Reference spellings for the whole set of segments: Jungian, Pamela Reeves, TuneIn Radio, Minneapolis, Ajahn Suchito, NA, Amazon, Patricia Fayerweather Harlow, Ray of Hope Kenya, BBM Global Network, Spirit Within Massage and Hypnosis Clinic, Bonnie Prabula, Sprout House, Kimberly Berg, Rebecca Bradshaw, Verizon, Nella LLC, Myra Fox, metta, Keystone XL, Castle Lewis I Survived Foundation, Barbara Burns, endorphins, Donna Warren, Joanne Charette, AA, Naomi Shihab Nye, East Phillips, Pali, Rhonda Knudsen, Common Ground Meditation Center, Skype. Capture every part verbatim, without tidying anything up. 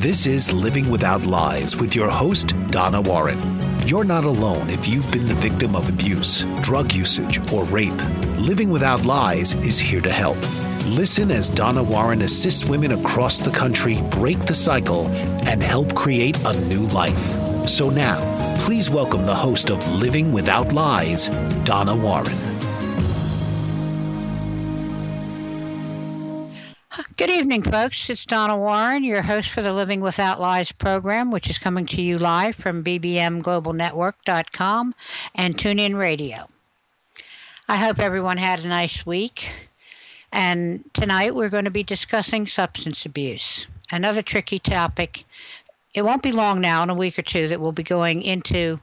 This is Living Without Lies with your host, Donna Warren. You're not alone if you've been the victim of abuse, drug usage, or rape. Living Without Lies is here to help. Listen as Donna Warren assists women across the country break the cycle and help create a new life. So now, please welcome the host of Living Without Lies, Donna Warren. Good evening, folks. It's Donna Warren, your host for the Living Without Lies program, which is coming to you live from B B M global network dot com and TuneIn Radio. I hope everyone had a nice week. And tonight we're going to be discussing substance abuse, another tricky topic. It won't be long now, in a week or two, that we'll be going into.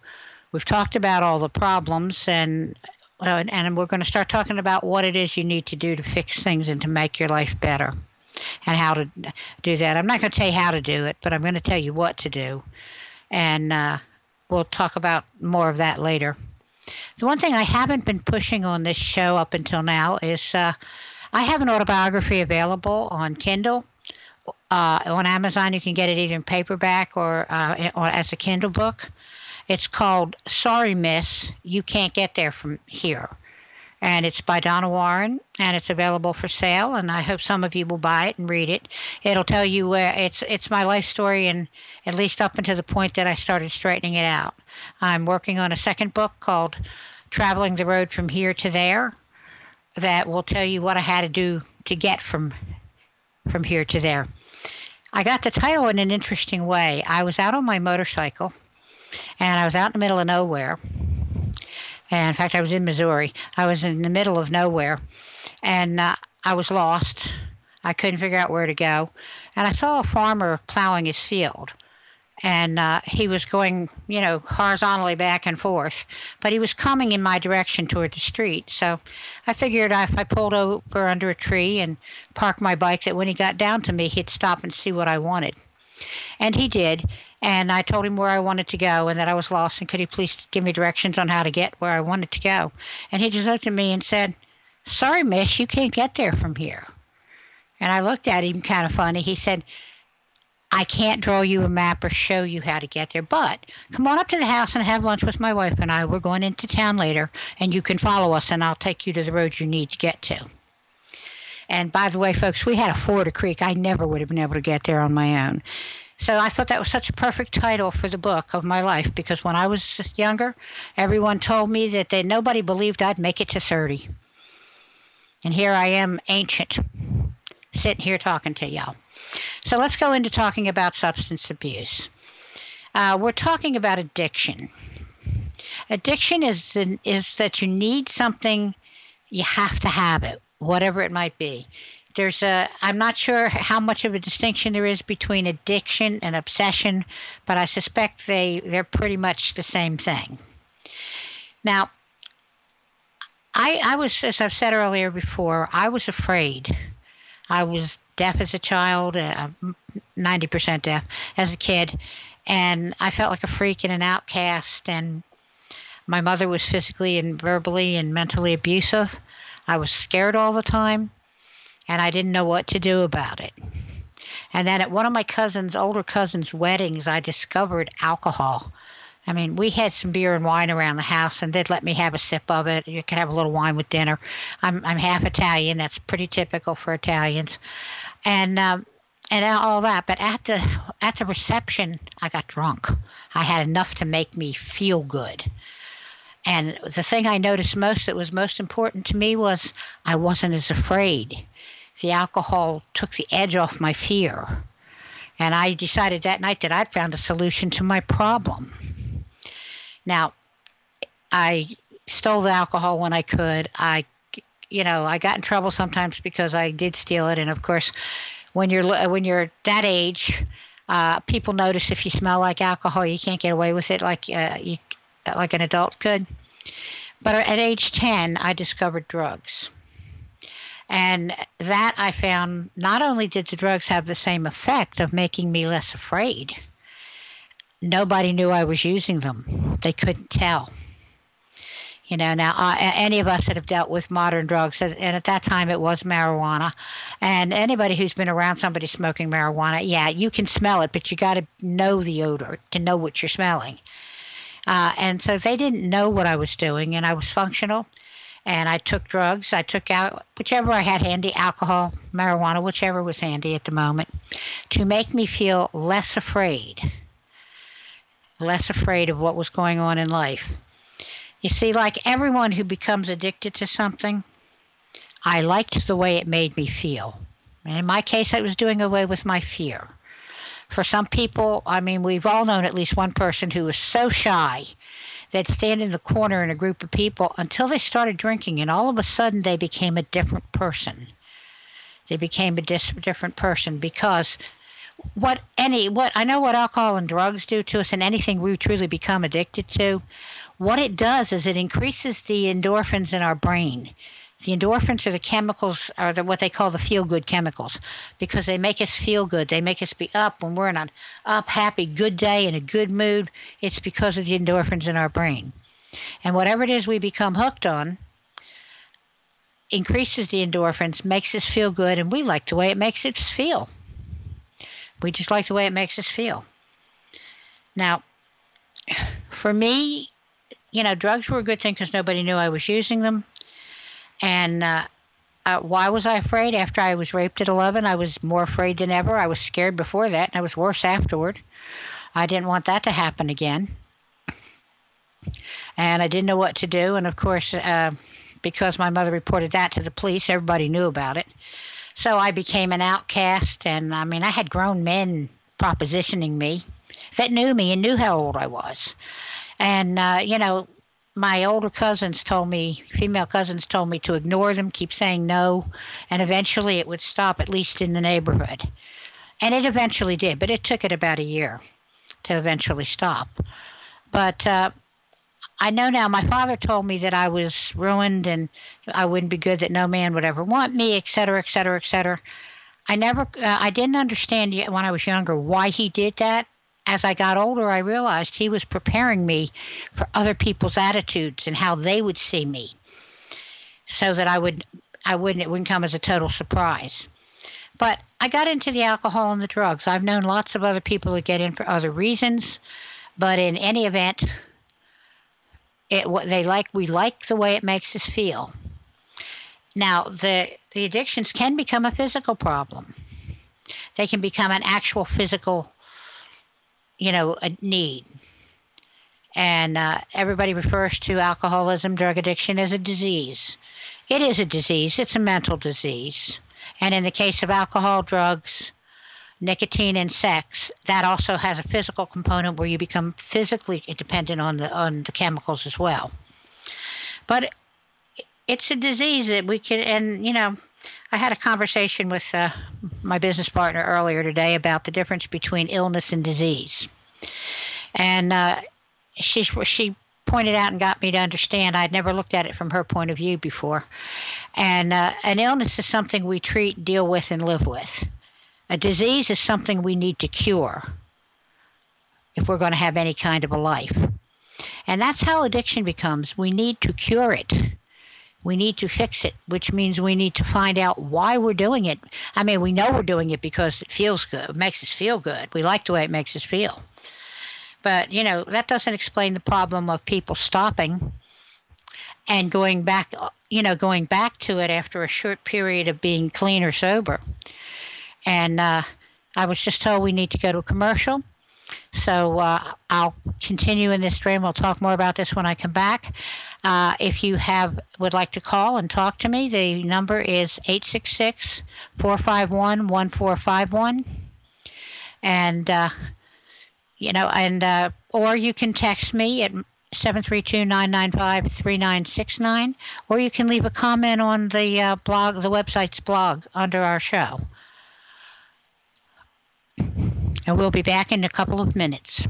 We've talked about all the problems and uh, and we're going to start talking about what it is you need to do to fix things and to make your life better. And how to do that. I'm not going to tell you how to do it, but I'm going to tell you what to do. And uh, we'll talk about more of that later. The one thing I haven't been pushing on this show up until now is uh, I have an autobiography available on Kindle. Uh, on Amazon, you can get it either in paperback or, uh, or as a Kindle book. It's called Sorry, Miss, You Can't Get There From Here. And it's by Donna Warren, and it's available for sale, and I hope some of you will buy it and read it. It'll tell you where it's it's my life story, and at least up until the point that I started straightening it out. I'm working on a second book called Traveling the Road from Here to There that will tell you what I had to do to get from from here to there. I got the title in an interesting way. I was out on my motorcycle, and I was out in the middle of nowhere. And in fact, I was in Missouri. I was in the middle of nowhere, and uh, I was lost. I couldn't figure out where to go. And I saw a farmer plowing his field, and uh, he was going, you know, horizontally back and forth. But he was coming in my direction toward the street. So I figured if I pulled over under a tree and parked my bike, that when he got down to me, he'd stop and see what I wanted. And he did. And I told him where I wanted to go and that I was lost. And could he please give me directions on how to get where I wanted to go? And he just looked at me and said, "Sorry, miss, you can't get there from here." And I looked at him kind of funny. He said, "I can't draw you a map or show you how to get there, but come on up to the house and have lunch with my wife and I. We're going into town later and you can follow us and I'll take you to the road you need to get to." And by the way, folks, we had a ford a creek. I never would have been able to get there on my own. So I thought that was such a perfect title for the book of my life, because when I was younger, everyone told me that they, nobody believed I'd make it to thirty. And here I am, ancient, sitting here talking to y'all. So let's go into talking about substance abuse. Uh, we're talking about addiction. Addiction is is that you need something, you have to have it, whatever it might be. There's a, I'm not sure how much of a distinction there is between addiction and obsession, but I suspect they, they're pretty much the same thing. Now, I, I was, as I've said earlier before, I was afraid. I was deaf as a child, uh, ninety percent deaf as a kid, and I felt like a freak and an outcast, and My mother was physically and verbally and mentally abusive. I was scared all the time, and I didn't know what to do about it. And then at one of my cousins, older cousins' weddings, I discovered alcohol. I mean, we had some beer and wine around the house, and they'd let me have a sip of it. You could have a little wine with dinner. I'm I'm half Italian. That's pretty typical for Italians, and um, and all that. But at the at the reception, I got drunk. I had enough to make me feel good. And the thing I noticed most that was most important to me was I wasn't as afraid. The alcohol took the edge off my fear. And I decided that night that I'd found a solution to my problem. Now, I stole the alcohol when I could. I, you know, I got in trouble sometimes because I did steal it. And of course, when you're when you're that age, uh, people notice if you smell like alcohol, you can't get away with it like uh, you, like an adult could. But at age ten, I discovered drugs. And that I found not only did the drugs have the same effect of making me less afraid, nobody knew I was using them. They couldn't tell. You know, now, uh, any of us that have dealt with modern drugs, and at that time it was marijuana, and anybody who's been around somebody smoking marijuana, yeah, you can smell it, but you got to know the odor to know what you're smelling. Uh, and so they didn't know what I was doing, and I was functional, and I took drugs. I took out whichever I had handy, alcohol, marijuana, whichever was handy at the moment, to make me feel less afraid, less afraid of what was going on in life. You see, like everyone who becomes addicted to something, I liked the way it made me feel. And in my case, it was doing away with my fear. For some people, I mean, we've all known at least one person who was so shy they'd stand in the corner in a group of people until they started drinking, and all of a sudden they became a different person. They became a dis- different person because what any what I know what alcohol and drugs do to us, and anything we truly become addicted to, what it does is it increases the endorphins in our brain. The endorphins are the chemicals, are the, what they call the feel-good chemicals, because they make us feel good. They make us be up when we're in an up, happy, good day, in a good mood. It's because of the endorphins in our brain. And whatever it is we become hooked on increases the endorphins, makes us feel good, and we like the way it makes us feel. We just like the way it makes us feel. Now, for me, you know, drugs were a good thing because nobody knew I was using them. And uh, uh, why was I afraid? After I was raped at eleven, I was more afraid than ever. I was scared before that, and I was worse afterward. I didn't want that to happen again. And I didn't know what to do. And, of course, uh, because my mother reported that to the police, everybody knew about it. So I became an outcast. And, I mean, I had grown men propositioning me that knew me and knew how old I was. And, uh, you know, my older cousins told me, female cousins told me to ignore them, keep saying no, and eventually it would stop, at least in the neighborhood. And it eventually did, but it took it about a year to eventually stop. But uh, I know now my father told me that I was ruined and I wouldn't be good, that no man would ever want me, et cetera, et cetera, et cetera. I never, uh, I didn't understand yet when I was younger why he did that. As I got older, I realized he was preparing me for other people's attitudes and how they would see me, so that I would, I wouldn't, it wouldn't come as a total surprise. But I got into the alcohol and the drugs. I've known lots of other people that get in for other reasons, but in any event, it they like we like the way it makes us feel. Now, the the addictions can become a physical problem. They can become an actual physical problem. You know, a need. And uh, everybody refers to alcoholism, drug addiction as a disease. It is a disease. It's a mental disease. And in the case of alcohol, drugs, nicotine, and sex, that also has a physical component where you become physically dependent on the on the chemicals as well. But it's a disease that we can, and you know, I had a conversation with uh, my business partner earlier today about the difference between illness and disease. And uh, she, she pointed out and got me to understand. I'd never looked at it from her point of view before. And uh, an illness is something we treat, deal with, and live with. A disease is something we need to cure if we're going to have any kind of a life. And that's how addiction becomes. We need to cure it. We need to fix it, which means we need to find out why we're doing it. I mean, we know we're doing it because it feels good. It makes us feel good. We like the way it makes us feel. But, you know, that doesn't explain the problem of people stopping and going back, you know, going back to it after a short period of being clean or sober. And uh, I was just told we need to go to a commercial. So uh, I'll continue in this stream. We'll talk more about this when I come back. Uh, if you have would like to call and talk to me, the number is eight six six, four five one, one four five one. And, uh, you know, and uh, or you can text me at seven three two, nine nine five, three nine six nine, or you can leave a comment on the uh, blog, the website's blog under our show. And we'll be back in a couple of minutes.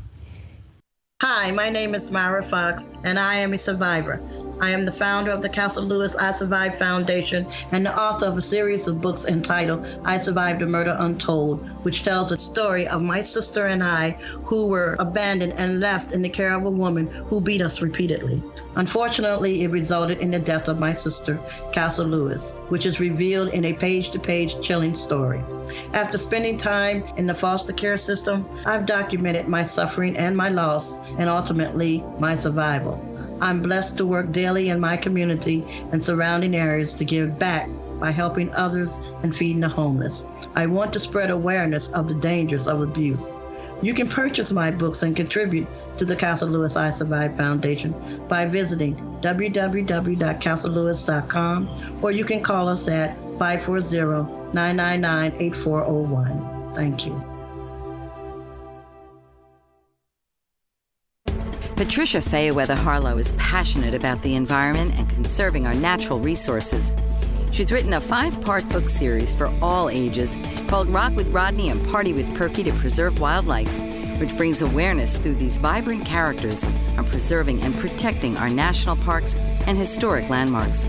Hi, my name is Myra Fox, and I am a survivor. I am the founder of the Castle Lewis I Survived Foundation and the author of a series of books entitled I Survived a Murder Untold, which tells the story of my sister and I who were abandoned and left in the care of a woman who beat us repeatedly. Unfortunately, it resulted in the death of my sister, Castle Lewis, which is revealed in a page-to-page chilling story. After spending time in the foster care system, I've documented my suffering and my loss, and ultimately my survival. I'm blessed to work daily in my community and surrounding areas to give back by helping others and feeding the homeless. I want to spread awareness of the dangers of abuse. You can purchase my books and contribute to the Castle Lewis I Survived Foundation by visiting w w w dot castle lewis dot com, or you can call us at five four zero, nine nine nine, eight four zero one. Thank you. Patricia Fayerweather Harlow is passionate about the environment and conserving our natural resources. She's written a five-part book series for all ages called Rock with Rodney and Party with Perky to Preserve Wildlife, which brings awareness through these vibrant characters on preserving and protecting our national parks and historic landmarks.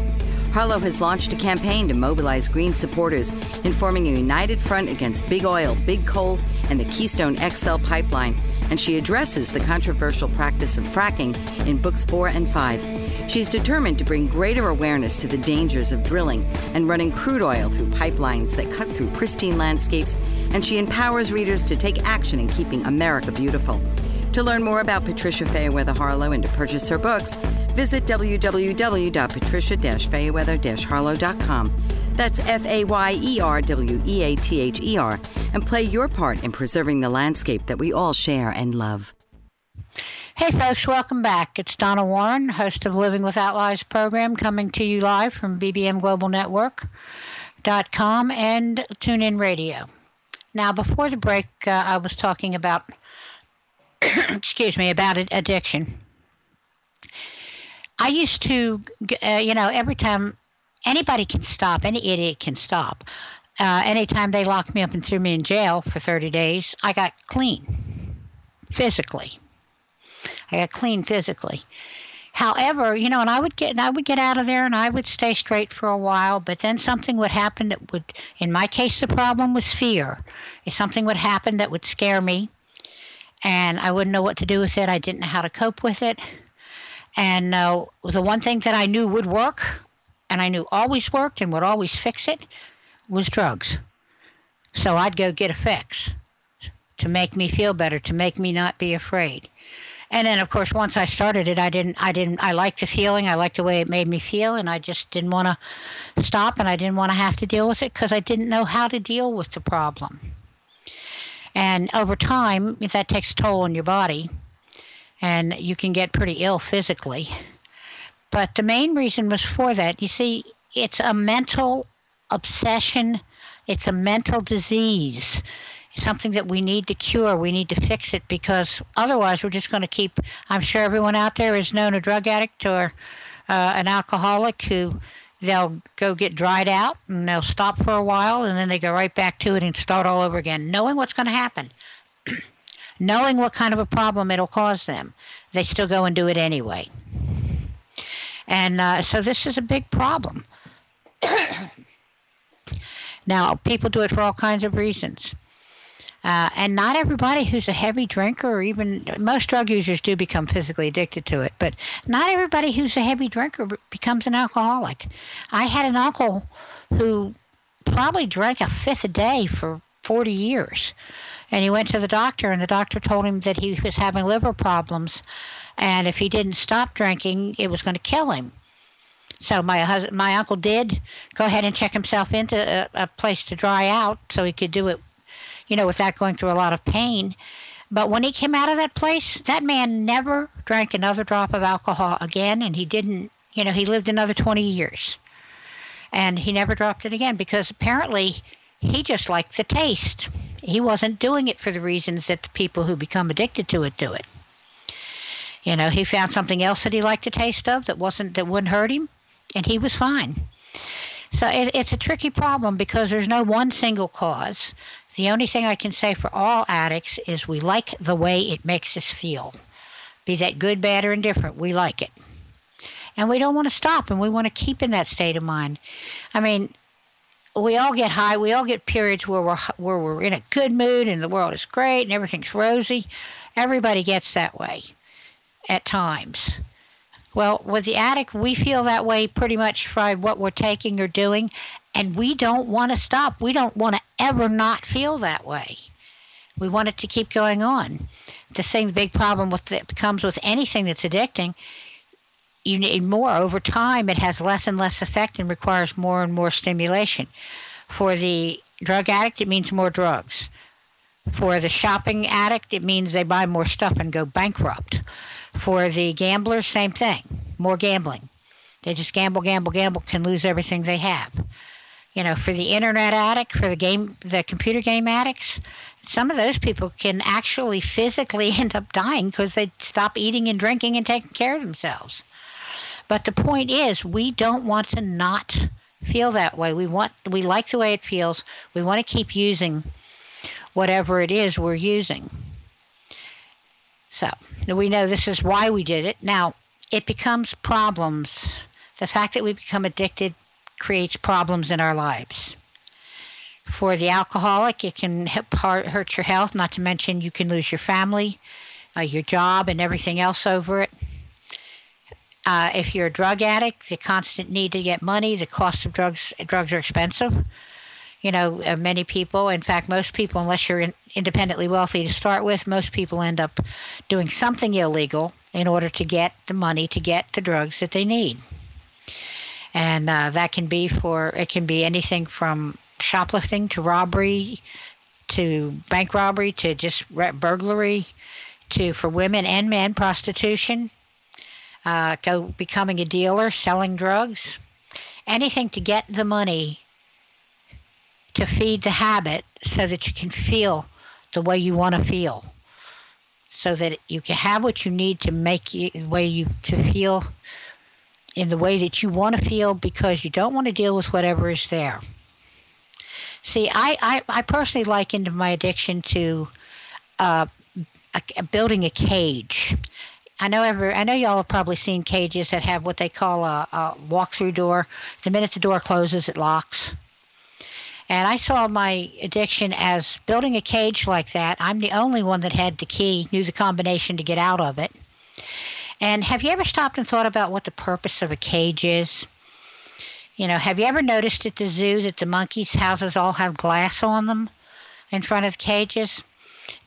Harlow has launched a campaign to mobilize green supporters, informing a united front against big oil, big coal, and the Keystone X L pipeline, and she addresses the controversial practice of fracking in books four and five. She's determined to bring greater awareness to the dangers of drilling and running crude oil through pipelines that cut through pristine landscapes, and she empowers readers to take action in keeping America beautiful. To learn more about Patricia Fayerweather Harlow and to purchase her books, visit w w w dot patricia dash fayerweather dash harlow dot com. That's F A Y E R W E A T H E R, and play your part in preserving the landscape that we all share and love. Hey folks, welcome back. It's Donna Warren, host of Living Without Lies program, coming to you live from b b m global network dot com and TuneIn Radio. Now, before the break, uh, I was talking about, excuse me, about addiction. I used to, uh, you know, every time... Anybody can stop. Any idiot can stop. Uh, anytime they locked me up and threw me in jail for thirty days, I got clean physically. I got clean physically. However, you know, and I would get and I would get out of there and I would stay straight for a while, but then something would happen that would, in my case, the problem was fear. If something would happen that would scare me, and I wouldn't know what to do with it. I didn't know how to cope with it. And uh, the one thing that I knew would work, and I knew always worked and would always fix it, was drugs. So I'd go get a fix to make me feel better, to make me not be afraid. And then, of course, once I started it, I didn't, I didn't, I liked the feeling, I liked the way it made me feel, and I just didn't want to stop, and I didn't want to have to deal with it because I didn't know how to deal with the problem. And over time, that takes a toll on your body, and you can get pretty ill physically. But the main reason was for that. You see, it's a mental obsession. It's a mental disease. It's something that we need to cure. We need to fix it, because otherwise we're just going to keep, I'm sure everyone out there has known a drug addict or uh, an alcoholic who they'll go get dried out and they'll stop for a while and then they go right back to it and start all over again, knowing what's going to happen, knowing what kind of a problem it'll cause them. They still go and do it anyway. And uh, so this is a big problem. Now, people do it for all kinds of reasons. Uh, and not everybody who's a heavy drinker, or even most drug users do become physically addicted to it, but not everybody who's a heavy drinker becomes an alcoholic. I had an uncle who probably drank a fifth a day for forty years. And he went to the doctor, and the doctor told him that he was having liver problems, and if he didn't stop drinking, it was going to kill him. So my husband, my uncle did go ahead and check himself into a, a place to dry out so he could do it, you know, without going through a lot of pain. But when he came out of that place, that man never drank another drop of alcohol again, and he didn't, you know, he lived another twenty years. And he never dropped it again because apparently he just liked the taste. He wasn't doing it for the reasons that the people who become addicted to it do it. You know, he found something else that he liked the taste of that wasn't, that wouldn't hurt him, and he was fine. So it, it's a tricky problem because there's no one single cause. The only thing I can say for all addicts is we like the way it makes us feel. Be that good, bad, or indifferent, we like it. And we don't want to stop, and we want to keep in that state of mind. I mean, we all get high. We all get periods where we're, where we're in a good mood and the world is great and everything's rosy. Everybody gets that way at times. Well, with the addict, we feel that way pretty much by what we're taking or doing, and we don't want to stop. We don't want to ever not feel that way. We want it to keep going on. The thing, the big problem with that comes with anything that's addicting, you need more. Over time, it has less and less effect and requires more and more stimulation. For the drug addict, it means more drugs. For the shopping addict, it means they buy more stuff and go bankrupt. For the gamblers, same thing, more gambling. They just gamble, gamble, gamble, can lose everything they have. You know, for the internet addict, for the game, the computer game addicts, some of those people can actually physically end up dying because they stop eating and drinking and taking care of themselves. But the point is, we don't want to not feel that way. We want, we like the way it feels. We want to keep using whatever it is we're using. So we know this is why we did it. Now, it becomes problems. The fact that we become addicted creates problems in our lives. For the alcoholic, it can hurt your health, not to mention you can lose your family, uh, your job, and everything else over it. Uh, if you're a drug addict, the constant need to get money, the cost of drugs, drugs are expensive. You know, many people, in fact, most people, unless you're in, independently wealthy to start with, most people end up doing something illegal in order to get the money to get the drugs that they need. And uh, that can be for, it can be anything from shoplifting to robbery, to bank robbery, to just burglary, to, for women and men, prostitution, uh, go becoming a dealer, selling drugs, anything to get the money to feed the habit so that you can feel the way you want to feel, so that you can have what you need to make you, the way you to feel in the way that you want to feel, because you don't want to deal with whatever is there. See, I, I, I personally likened my addiction to uh, a, a building a cage. I know every, I know y'all have probably seen cages that have what they call a, a walk-through door. The minute the door closes, it locks. And I saw my addiction as building a cage like that. I'm the only one that had the key, knew the combination to get out of it. And have you ever stopped and thought about what the purpose of a cage is? You know, have you ever noticed at the zoo that the monkeys' houses all have glass on them in front of the cages?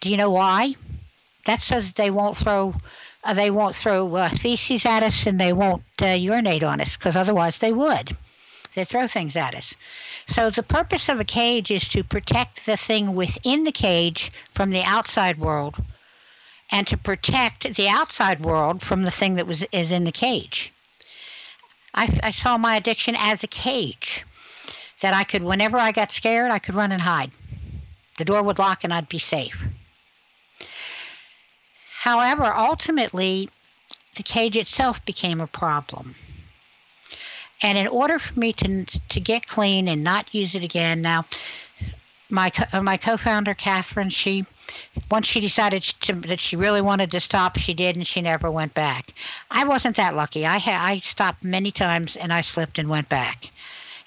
Do you know why? That's so that they won't throw, uh, they won't throw uh, feces at us, and they won't uh, urinate on us, because otherwise they would. They throw things at us. So the purpose of a cage is to protect the thing within the cage from the outside world, and to protect the outside world from the thing that was is in the cage. I, I saw my addiction as a cage that I could, whenever I got scared, I could run and hide. The door would lock and I'd be safe. However, ultimately, the cage itself became a problem. And in order for me to to get clean and not use it again, now my co- my co-founder Catherine, she once she decided to, that she really wanted to stop, she did, and she never went back. I wasn't that lucky. I ha- I stopped many times and I slipped and went back.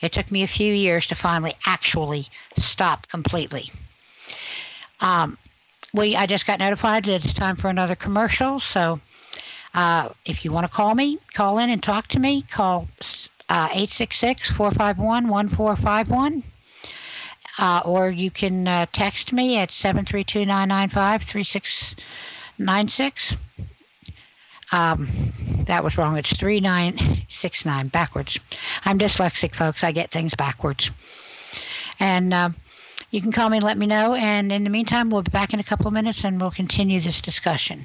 It took me a few years to finally actually stop completely. Um, we I just got notified that it's time for another commercial. So uh, if you want to call me, call in and talk to me. Call uh, eight six six, four five one, one four five one. Uh, or you can uh, text me at seven three two, nine nine five, three six nine six. Um, that was wrong. It's three nine six nine, backwards. I'm dyslexic, folks. I get things backwards. And uh, you can call me and let me know. And in the meantime, we'll be back in a couple of minutes and we'll continue this discussion.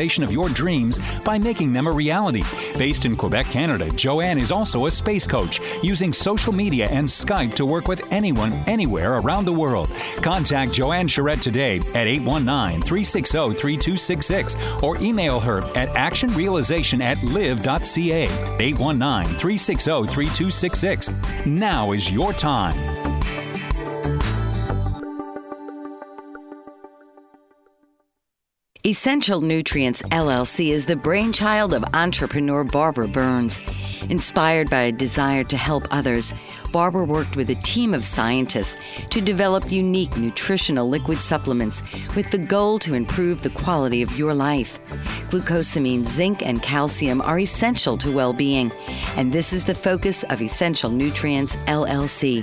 of your dreams by making them a reality. Based in Quebec, Canada, Joanne is also a space coach, using social media and Skype to work with anyone, anywhere around the world. Contact Joanne Charette today at eight one nine, three six zero, three two six six or email her at actionrealization at live dot c a. eight one nine, three six zero, three two six six. Now is your time. Essential Nutrients, L L C is the brainchild of entrepreneur Barbara Burns. Inspired by a desire to help others, Barbara worked with a team of scientists to develop unique nutritional liquid supplements with the goal to improve the quality of your life. Glucosamine, zinc, and calcium are essential to well-being, and this is the focus of Essential Nutrients, L L C.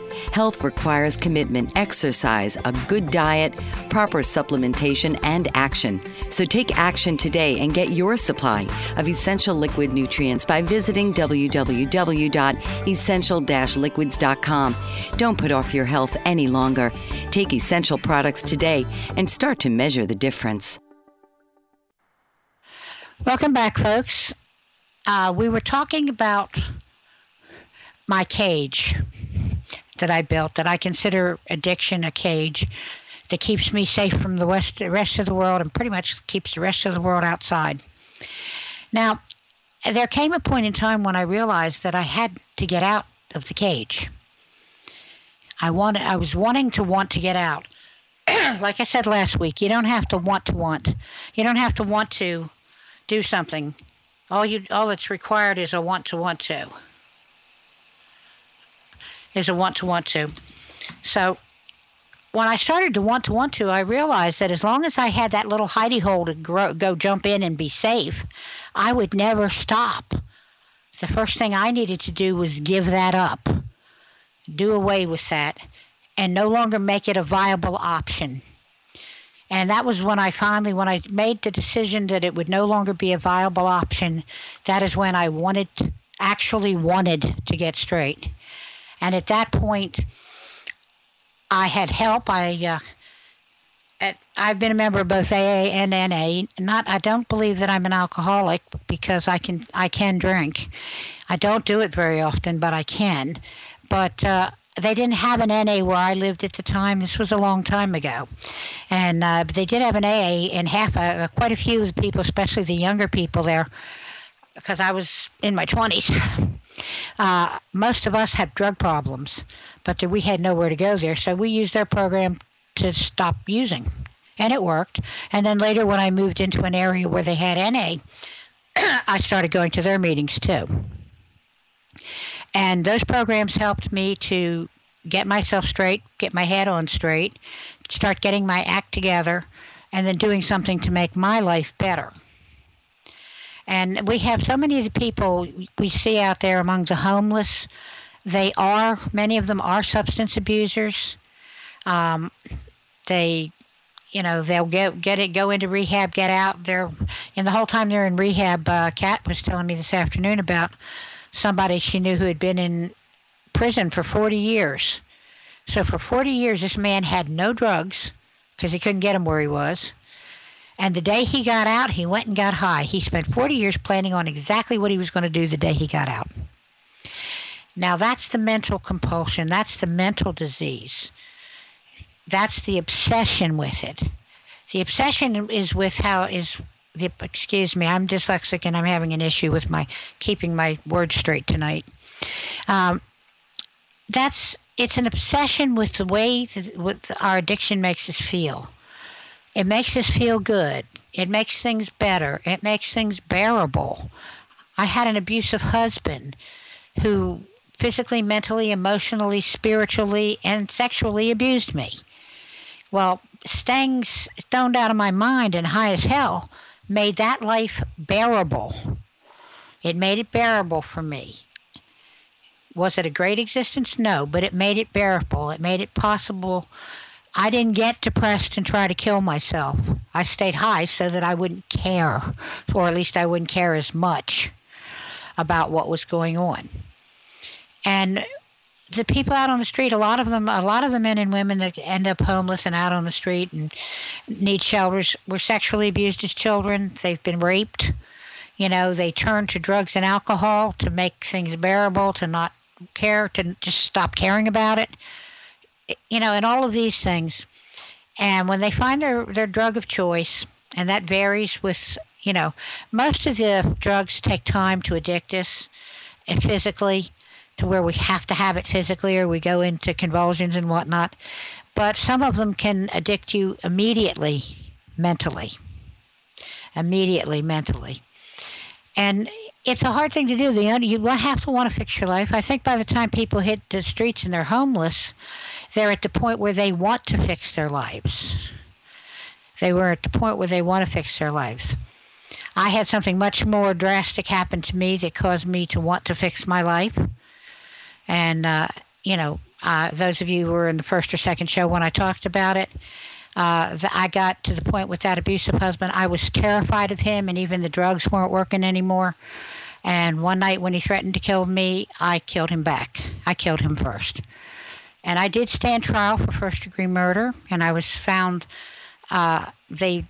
Health requires commitment, exercise, a good diet, proper supplementation, and action. So take action today and get your supply of essential liquid nutrients by visiting w w w dot essential dash liquids dot com. Don't put off your health any longer. Take essential products today and start to measure the difference. Welcome back, folks. Uh, we were talking about my cage that I built, that I consider addiction a cage that keeps me safe from the, west, the rest of the world, and pretty much keeps the rest of the world outside. Now, there came a point in time when I realized that I had to get out of the cage. I wanted, I was wanting to want to get out. Like I said last week, you don't have to want to want. You don't have to want to do something. All you, all that's required is a want to want to. is a want to want to. So when I started to want to want to, I realized that as long as I had that little hidey hole to grow, go jump in and be safe, I would never stop. The first thing I needed to do was give that up, do away with that, and no longer make it a viable option. And that was when I finally, when I made the decision that it would no longer be a viable option, that is when I wanted, actually wanted to get straight. And at that point, I had help. I, uh, at, I've been a member of both A A and N A. Not, I don't believe that I'm an alcoholic because I can, I can drink. I don't do it very often, but I can. But uh, they didn't have an N A where I lived at the time. This was a long time ago. And uh, they did have an A A, and half, uh, quite a few of the people, especially the younger people there, because I was in my twenties. Uh, most of us have drug problems, but we had nowhere to go there. So we used their program to stop using, and it worked. And then later when I moved into an area where they had N A, I started going to their meetings too. And those programs helped me to get myself straight, get my head on straight, start getting my act together, and then doing something to make my life better. And we have so many of the people we see out there among the homeless. They are, many of them are substance abusers. Um, they, you know, they'll get, get it, go into rehab, get out. They're, and the whole time they're in rehab, uh, Kat was telling me this afternoon about somebody she knew who had been in prison for forty years. So for forty years, this man had no drugs, because he couldn't get him where he was. And the day he got out, he went and got high. He spent forty years planning on exactly what he was going to do the day he got out. Now, that's the mental compulsion. That's the mental disease. That's the obsession with it. The obsession is with how is the, excuse me, I'm dyslexic and I'm having an issue with my keeping my words straight tonight. Um, that's, it's an obsession with the way that, with our addiction makes us feel. It makes us feel good. It makes things better. It makes things bearable. I had an abusive husband who physically, mentally, emotionally, spiritually, and sexually abused me. Well, staying stoned out of my mind and high as hell made that life bearable. It made it bearable for me. Was it a great existence? No, but it made it bearable. It made it possible. I didn't get depressed and try to kill myself. I stayed high so that I wouldn't care, or at least I wouldn't care as much about what was going on. And the people out on the street, a lot of them, a lot of the men and women that end up homeless and out on the street and need shelters were sexually abused as children. They've been raped. You know, they turn to drugs and alcohol to make things bearable, to not care, to just stop caring about it. You know, and all of these things. And when they find their, their drug of choice, and that varies with, you know, most of the drugs take time to addict us and physically to where we have to have it physically or we go into convulsions and whatnot. But some of them can addict you immediately, mentally, immediately, mentally. And it's a hard thing to do. You have to want to fix your life. I think by the time people hit the streets and they're homeless, they're at the point where they want to fix their lives. They were at the point where they want to fix their lives. I had something much more drastic happen to me that caused me to want to fix my life. And, uh, you know, uh, those of you who were in the first or second show when I talked about it, Uh, the, I got to the point with that abusive husband, I was terrified of him, and even the drugs weren't working anymore. And one night when he threatened to kill me, I killed him back. I killed him first. And I did stand trial for first-degree murder, and I was found, uh, they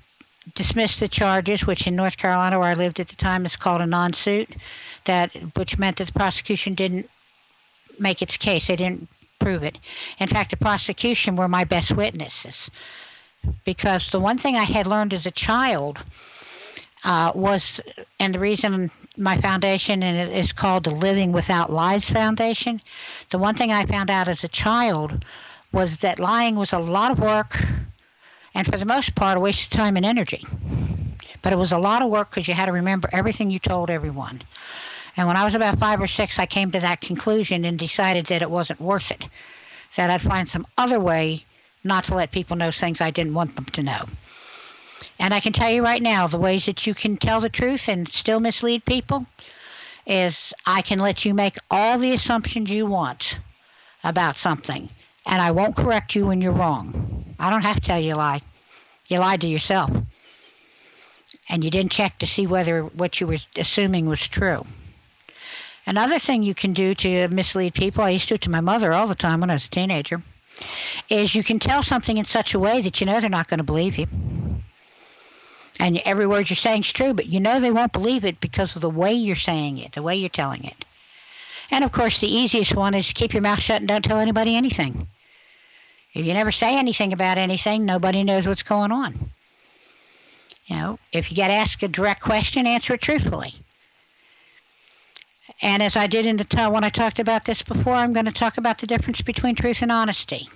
dismissed the charges, which in North Carolina, where I lived at the time, is called a non-suit, that, which meant that the prosecution didn't make its case. They didn't prove it. In fact, the prosecution were my best witnesses. Because the one thing I had learned as a child uh, was, and the reason my foundation, and it is called the Living Without Lies Foundation, the one thing I found out as a child was that lying was a lot of work, and for the most part, a waste of time and energy. But it was a lot of work because you had to remember everything you told everyone. And when I was about five or six, I came to that conclusion and decided that it wasn't worth it, that I'd find some other way not to let people know things I didn't want them to know. And I can tell you right now, the ways that you can tell the truth and still mislead people is I can let you make all the assumptions you want about something, and I won't correct you when you're wrong. I don't have to tell you a lie. You lied to yourself, and you didn't check to see whether what you were assuming was true. Another thing you can do to mislead people, I used to do it to my mother all the time when I was a teenager, is you can tell something in such a way that you know they're not going to believe you. And every word you're saying is true, but you know they won't believe it because of the way you're saying it, the way you're telling it. And, of course, the easiest one is keep your mouth shut and don't tell anybody anything. If you never say anything about anything, nobody knows what's going on. You know, if you get asked a direct question, answer it truthfully. And as I did in the t- when I talked about this before, I'm going to talk about the difference between truth and honesty.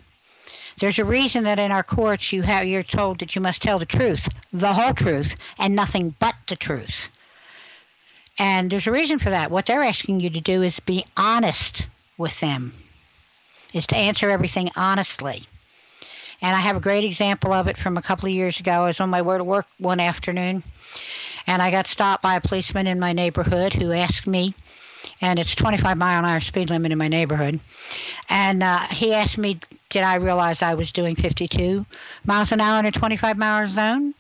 There's a reason that in our courts you have, you're told that you must tell the truth, the whole truth, and nothing but the truth. And there's a reason for that. What they're asking you to do is be honest with them, is to answer everything honestly. And I have a great example of it from a couple of years ago. I was on my way to work one afternoon, and I got stopped by a policeman in my neighborhood who asked me, and it's twenty-five mile an hour speed limit in my neighborhood. And uh, he asked me, did I realize I was doing fifty-two miles an hour in a twenty-five mile zone?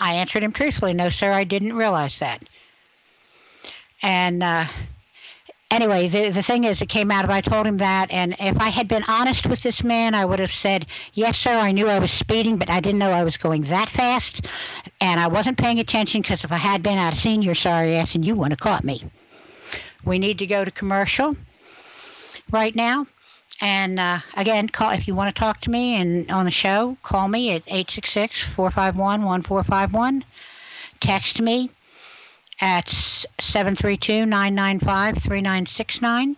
I answered him truthfully, no, sir, I didn't realize that. And uh, anyway, the, the thing is, it came out of, I told him that, and if I had been honest with this man, I would have said, yes, sir, I knew I was speeding, but I didn't know I was going that fast, and I wasn't paying attention, because if I had been, I'd have seen your sorry ass, and you wouldn't have caught me. We need to go to commercial right now. And uh, again, call if you want to talk to me and on the show, call me at eight six six, four five one, one four five one. Text me at seven three two, nine nine five, three nine six nine.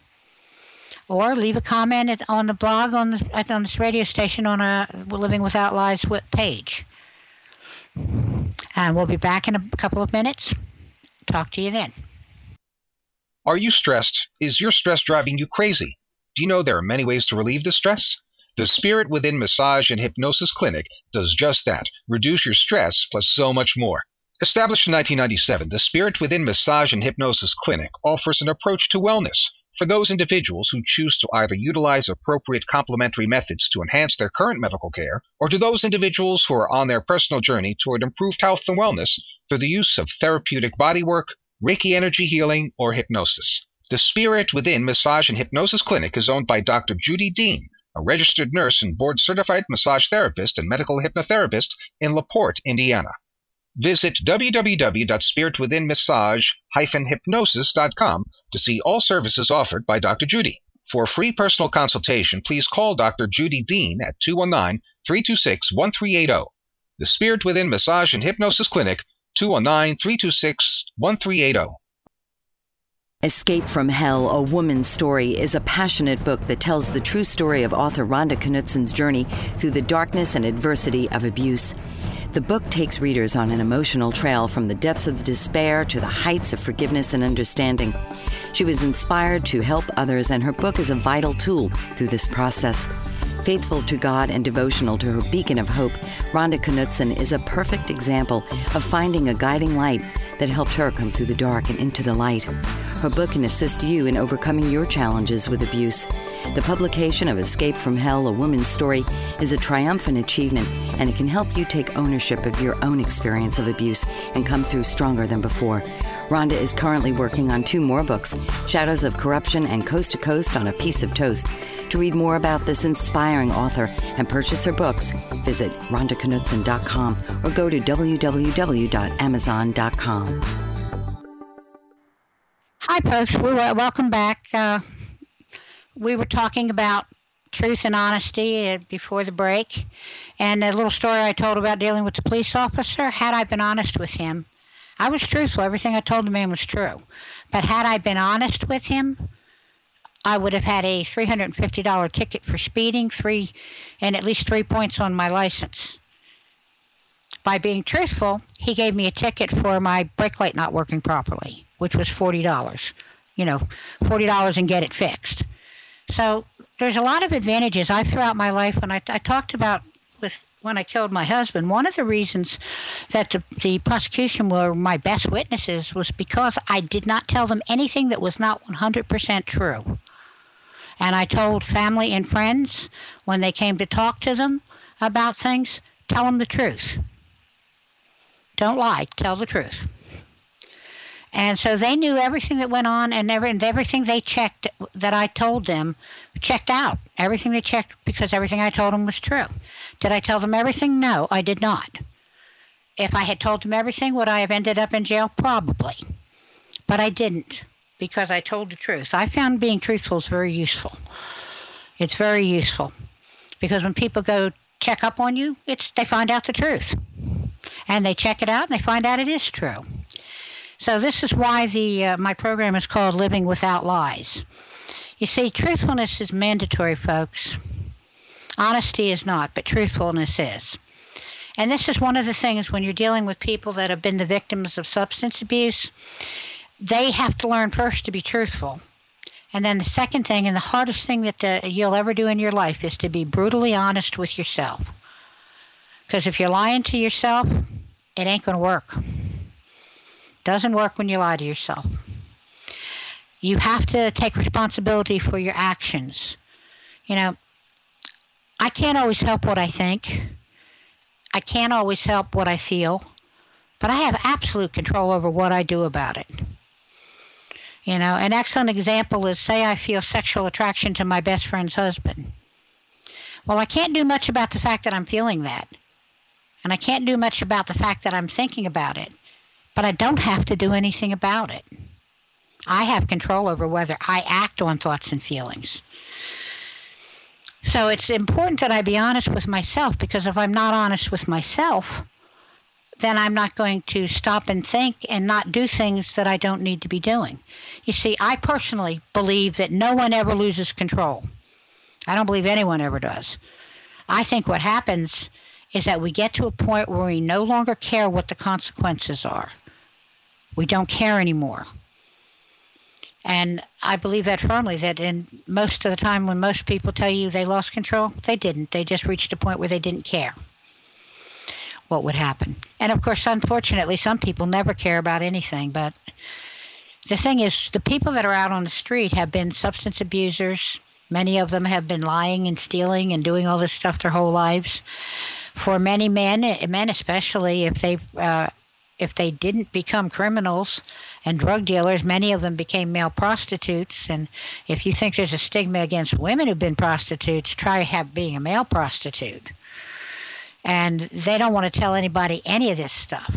Or leave a comment at, on the blog on, the, at, on this radio station on a Living Without Lies page. And we'll be back in a couple of minutes. Talk to you then. Are you stressed? Is your stress driving you crazy? Do you know there are many ways to relieve the stress? The Spirit Within Massage and Hypnosis Clinic does just that. Reduce your stress plus so much more. Established in nineteen ninety-seven, the Spirit Within Massage and Hypnosis Clinic offers an approach to wellness for those individuals who choose to either utilize appropriate complementary methods to enhance their current medical care, or to those individuals who are on their personal journey toward improved health and wellness through the use of therapeutic bodywork, Reiki energy healing, or hypnosis. The Spirit Within Massage and Hypnosis Clinic is owned by Doctor Judy Dean, a registered nurse and board-certified massage therapist and medical hypnotherapist in LaPorte, Indiana. Visit w w w dot spirit within massage hypnosis dot com to see all services offered by Doctor Judy. For a free personal consultation, please call Doctor Judy Dean at two one nine, three two six, one three eight zero. The Spirit Within Massage and Hypnosis Clinic, two one nine, three two six, one three eight zero. Escape from Hell, A Woman's Story is a passionate book that tells the true story of author Rhonda Knudsen's journey through the darkness and adversity of abuse. The book takes readers on an emotional trail from the depths of despair to the heights of forgiveness and understanding. She was inspired to help others, and her book is a vital tool through this process. Faithful to God and devotional to her beacon of hope, Rhonda Knudsen is a perfect example of finding a guiding light that helped her come through the dark and into the light. Her book can assist you in overcoming your challenges with abuse. The publication of Escape from Hell, A Woman's Story is a triumphant achievement, and it can help you take ownership of your own experience of abuse and come through stronger than before. Rhonda is currently working on two more books, Shadows of Corruption and Coast to Coast on a Piece of Toast. To read more about this inspiring author and purchase her books, visit rhonda knudsen dot com or go to w w w dot amazon dot com. Hi, folks. We were, welcome back. Uh, we were talking about truth and honesty uh, before the break, and a little story I told about dealing with the police officer. Had I been honest with him, I was truthful. Everything I told the man was true. But had I been honest with him, I would have had a three hundred fifty dollars ticket for speeding, three, and at least three points on my license. By being truthful, he gave me a ticket for my brake light not working properly, which was forty dollars. You know, forty dollars and get it fixed. So there's a lot of advantages I've throughout my life. When I, I talked about with when I killed my husband, one of the reasons that the, the prosecution were my best witnesses was because I did not tell them anything that was not one hundred percent true. And I told family and friends when they came to talk to them about things, tell them the truth. Don't lie, tell the truth. And so they knew everything that went on, and every, everything they checked that I told them checked out. Everything they checked, because everything I told them was true. Did I tell them everything? No, I did not. If I had told them everything, would I have ended up in jail? Probably. But I didn't. Because I told the truth. I found being truthful is very useful. It's very useful. Because when people go check up on you, it's they find out the truth. And they check it out and they find out it is true. So this is why the uh, my program is called Living Without Lies. You see, truthfulness is mandatory, folks. Honesty is not, but truthfulness is. And this is one of the things when you're dealing with people that have been the victims of substance abuse. They have to learn first to be truthful. And then the second thing, and the hardest thing that the, you'll ever do in your life, is to be brutally honest with yourself. Because if you're lying to yourself, it ain't going to work. Doesn't work when you lie to yourself. You have to take responsibility for your actions. You know, I can't always help what I think. I can't always help what I feel. But I have absolute control over what I do about it. You know, an excellent example is, say I feel sexual attraction to my best friend's husband. Well, I can't do much about the fact that I'm feeling that. And I can't do much about the fact that I'm thinking about it. But I don't have to do anything about it. I have control over whether I act on thoughts and feelings. So it's important that I be honest with myself, because if I'm not honest with myself, then I'm not going to stop and think and not do things that I don't need to be doing. You see, I personally believe that no one ever loses control. I don't believe anyone ever does. I think what happens is that we get to a point where we no longer care what the consequences are. We don't care anymore. And I believe that firmly, that in most of the time when most people tell you they lost control, they didn't. They just reached a point where they didn't care what would happen. And of course, unfortunately, some people never care about anything. But the thing is, the people that are out on the street have been substance abusers. Many of them have been lying and stealing and doing all this stuff their whole lives. For many men, men especially, if they uh, if they didn't become criminals and drug dealers, many of them became male prostitutes. And if you think there's a stigma against women who've been prostitutes, try have being a male prostitute. And they don't want to tell anybody any of this stuff.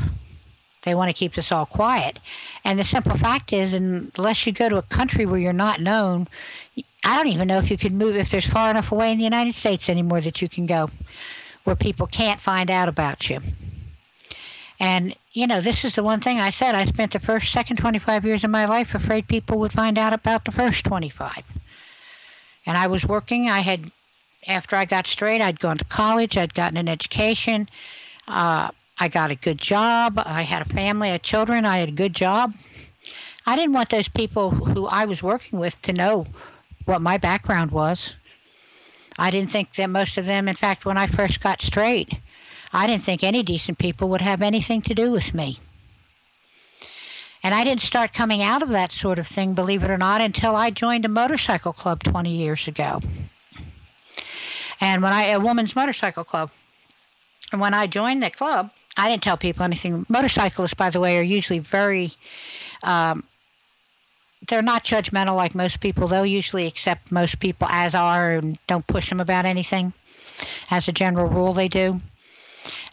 They want to keep this all quiet. And the simple fact is, unless you go to a country where you're not known, I don't even know if you can move, if there's far enough away in the United States anymore that you can go where people can't find out about you. And, you know, this is the one thing I said. I spent the first, second twenty-five years of my life afraid people would find out about the first twenty-five. And I was working. I had... After I got straight, I'd gone to college, I'd gotten an education, uh, I got a good job, I had a family, I had children, I had a good job. I didn't want those people who I was working with to know what my background was. I didn't think that most of them, in fact, when I first got straight, I didn't think any decent people would have anything to do with me. And I didn't start coming out of that sort of thing, believe it or not, until I joined a motorcycle club twenty years ago. And when I, a woman's motorcycle club, and when I joined the club, I didn't tell people anything. Motorcyclists, by the way, are usually very, um, they're not judgmental like most people. They'll usually accept most people as are and don't push them about anything. As a general rule, they do.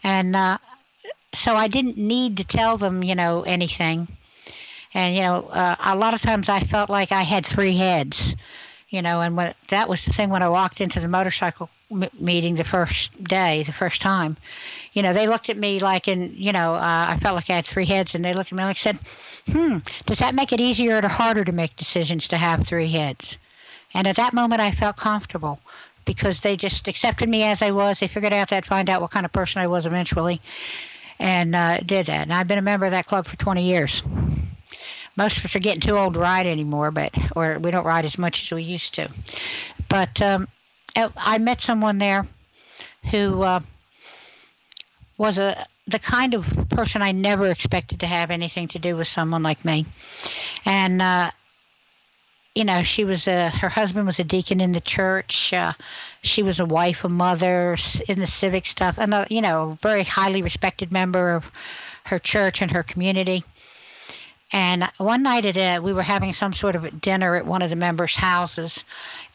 And uh, so I didn't need to tell them, you know, anything. And, you know, uh, a lot of times I felt like I had three heads. You know, and when, that was the thing when I walked into the motorcycle m- meeting the first day, the first time. You know, they looked at me like, and, you know, uh, I felt like I had three heads, and they looked at me like, said, hmm, does that make it easier or harder to make decisions to have three heads? And at that moment, I felt comfortable because they just accepted me as I was. They figured out that I'd find out what kind of person I was eventually and uh, did that. And I've been a member of that club for twenty years. Most of us are getting too old to ride anymore, but or we don't ride as much as we used to. But um, I met someone there who uh, was a the kind of person I never expected to have anything to do with someone like me. And uh, you know, she was a her husband was a deacon in the church. Uh, she was a wife, a mother in the civic stuff, and a, you know, very highly respected member of her church and her community. And one night at a, we were having some sort of a dinner at one of the members' houses,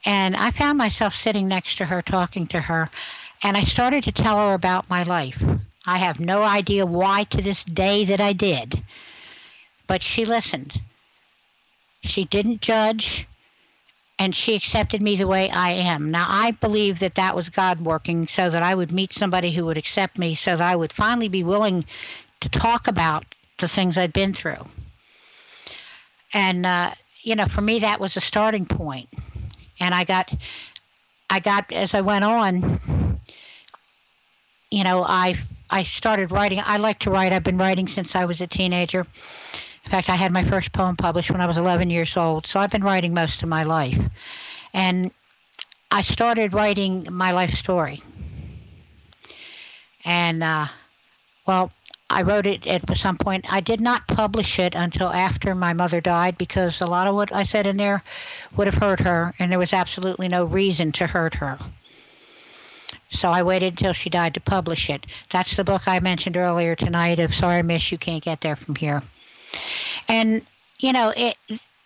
and I found myself sitting next to her, talking to her, and I started to tell her about my life. I have no idea why to this day that I did, but she listened. She didn't judge, and she accepted me the way I am. Now, I believe that that was God working so that I would meet somebody who would accept me, so that I would finally be willing to talk about the things I'd been through. And, uh, you know, for me, that was a starting point. And I got, I got, as I went on, you know, I, I started writing. I like to write. I've been writing since I was a teenager. In fact, I had my first poem published when I was eleven years old. So I've been writing most of my life. And I started writing my life story. And, uh, well, I wrote it at some point. I did not publish it until after my mother died because a lot of what I said in there would have hurt her, and there was absolutely no reason to hurt her. So I waited until she died to publish it. That's the book I mentioned earlier tonight of Sorry Miss, You Can't Get There From Here. And, you know, it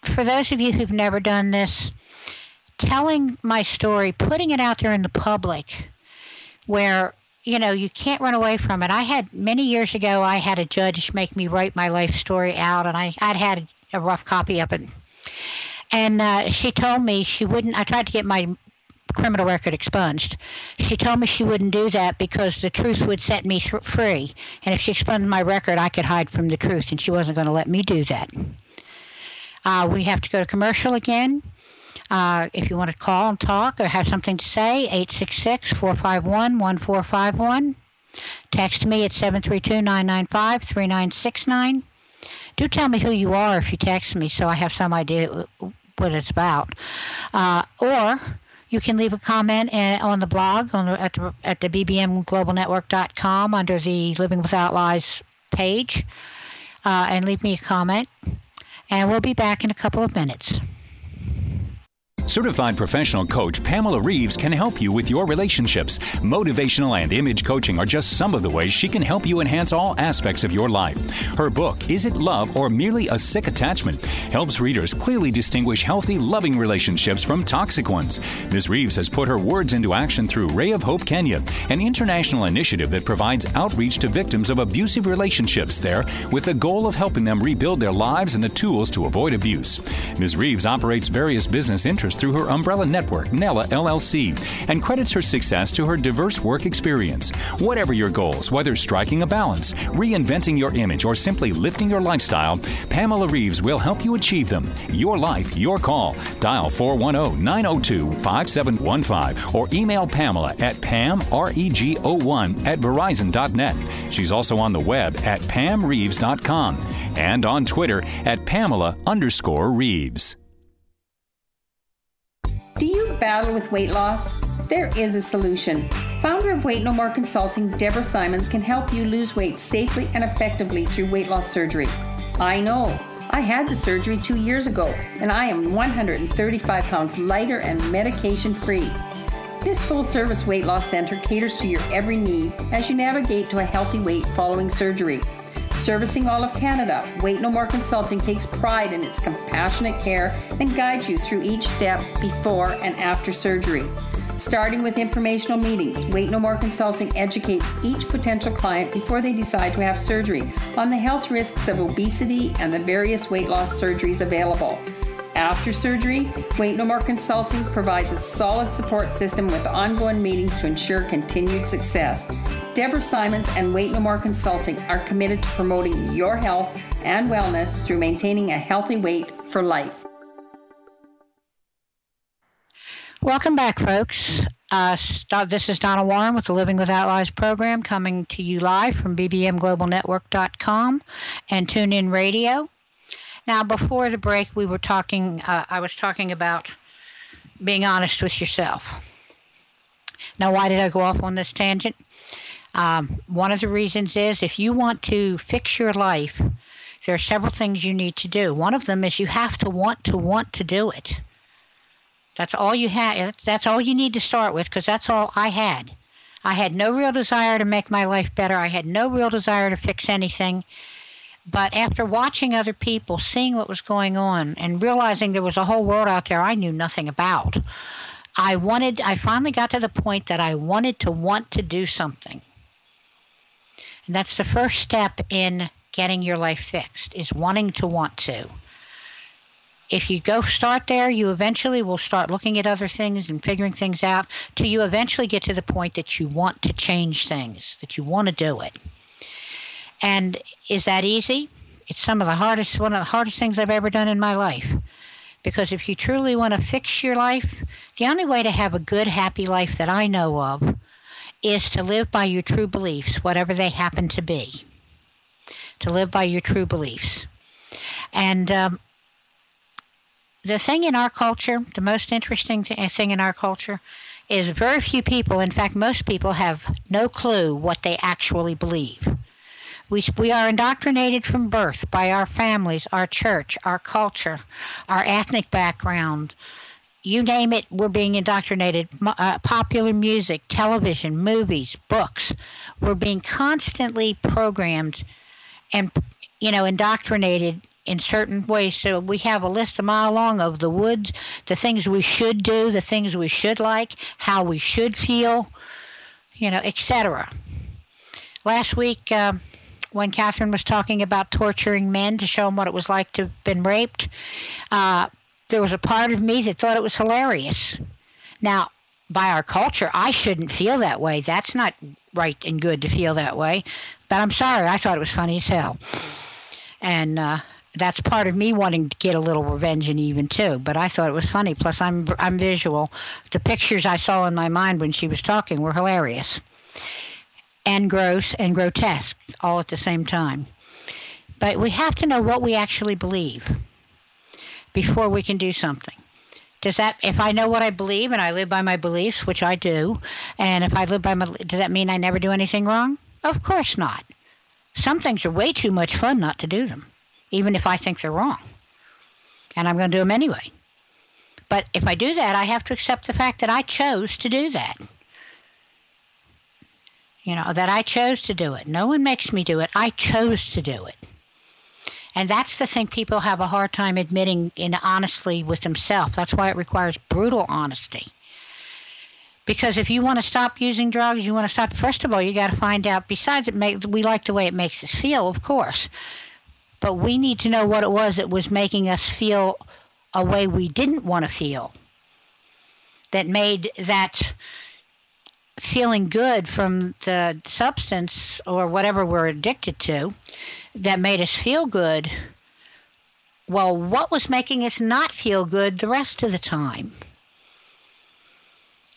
for those of you who've never done this, telling my story, putting it out there in the public where, you know, you can't run away from it. I had many years ago, I had a judge make me write my life story out, and I, I'd had a rough copy of it. And uh, she told me she wouldn't, I tried to get my criminal record expunged. She told me she wouldn't do that because the truth would set me th- free. And if she expunged my record, I could hide from the truth, and she wasn't going to let me do that. Uh, we have to go to commercial again. Uh, if you want to call and talk or have something to say, eight six six, four five one, one four five one. Text me at seven three two, nine nine five, three nine six nine. Do tell me who you are if you text me so I have some idea what it's about. Uh, or you can leave a comment on the blog on the, at, the, at the B B M Global Network dot com under the Living Without Lies page, uh, and leave me a comment. And we'll be back in a couple of minutes. Certified professional coach Pamela Reeves can help you with your relationships. Motivational and image coaching are just some of the ways she can help you enhance all aspects of your life. Her book, Is It Love or Merely a Sick Attachment?, helps readers clearly distinguish healthy, loving relationships from toxic ones. Miz Reeves has put her words into action through Ray of Hope Kenya, an international initiative that provides outreach to victims of abusive relationships there with the goal of helping them rebuild their lives and the tools to avoid abuse. Miz Reeves operates various business interests through her umbrella network, Nella L L C, and credits her success to her diverse work experience. Whatever your goals, whether striking a balance, reinventing your image, or simply lifting your lifestyle, Pamela Reeves will help you achieve them. Your life, your call. Dial four one zero, nine zero two, five seven one five or email Pamela at pamreg zero one at verizon dot net. She's also on the web at pam reeves dot com and on Twitter at Pamela underscore Reeves. Do you battle with weight loss? There is a solution. Founder of Weight No More Consulting, Deborah Simons, can help you lose weight safely and effectively through weight loss surgery. I know. I had the surgery two years ago, and I am one hundred thirty-five pounds lighter and medication-free. This full-service weight loss center caters to your every need as you navigate to a healthy weight following surgery. Servicing all of Canada, Weight No More Consulting takes pride in its compassionate care and guides you through each step before and after surgery. Starting with informational meetings, Weight No More Consulting educates each potential client before they decide to have surgery on the health risks of obesity and the various weight loss surgeries available. After surgery, Weight No More Consulting provides a solid support system with ongoing meetings to ensure continued success. Deborah Simons and Weight No More Consulting are committed to promoting your health and wellness through maintaining a healthy weight for life. Welcome back, folks. Uh, this is Donna Warren with the Living Without Lies program, coming to you live from B B M Global Network dot com and TuneIn Radio. Now, before the break, we were talking, uh, I was talking about being honest with yourself. Now, why did I go off on this tangent? Um, one of the reasons is if you want to fix your life, there are several things you need to do. One of them is you have to want to want to do it. That's all you have. That's all you need to start with, because that's all I had. I had no real desire to make my life better. I had no real desire to fix anything. But after watching other people, seeing what was going on, and realizing there was a whole world out there I knew nothing about, I wanted, I finally got to the point that I wanted to want to do something. And that's the first step in getting your life fixed, is wanting to want to. If you go start there, you eventually will start looking at other things and figuring things out till you eventually get to the point that you want to change things, that you want to do it. And is that easy? It's some of the hardest, one of the hardest things I've ever done in my life. Because if you truly want to fix your life, the only way to have a good, happy life that I know of is to live by your true beliefs, whatever they happen to be. To live by your true beliefs. And um, the thing in our culture, the most interesting thing in our culture, is very few people, in fact, most people have no clue what they actually believe. We we are indoctrinated from birth by our families, our church, our culture, our ethnic background. You name it, we're being indoctrinated. Uh, popular music, television, movies, books. We're being constantly programmed and, you know, indoctrinated in certain ways. So we have a list a mile long of the woods, the things we should do, the things we should like, how we should feel, you know, et cetera. Last week, uh, when Catherine was talking about torturing men to show them what it was like to have been raped, uh, there was a part of me that thought it was hilarious. Now, by our culture, I shouldn't feel that way. That's not right and good to feel that way. But I'm sorry, I thought it was funny as hell. And uh, that's part of me wanting to get a little revenge and even too. But I thought it was funny. Plus, I'm I'm visual. The pictures I saw in my mind when she was talking were hilarious and gross and grotesque all at the same time. But we have to know what we actually believe before we can do something. Does that, if I know what I believe and I live by my beliefs, which I do, and if I live by my, does that mean I never do anything wrong? Of course not. Some things are way too much fun not to do them, even if I think they're wrong. And I'm going to do them anyway. But if I do that, I have to accept the fact that I chose to do that. You know, that I chose to do it. No one makes me do it. I chose to do it. And that's the thing people have a hard time admitting in honestly with themselves. That's why it requires brutal honesty. Because if you want to stop using drugs, you want to stop, first of all, you got to find out, besides it make, we like the way it makes us feel, of course, but we need to know what it was that was making us feel a way we didn't want to feel, that made that feeling good from the substance or whatever we're addicted to, that made us feel good. Well, what was making us not feel good the rest of the time?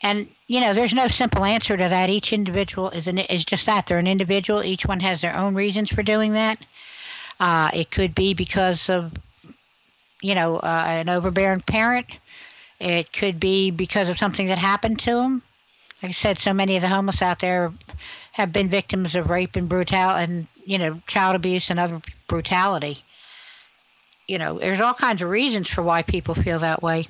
And, you know, there's no simple answer to that. Each individual is, an, is just that. They're an individual. Each one has their own reasons for doing that. Uh, it could be because of, you know, uh, an overbearing parent. It could be because of something that happened to them. Like I said, so many of the homeless out there have been victims of rape and brutal, and, you know, child abuse and other brutality. You know, there's all kinds of reasons for why people feel that way.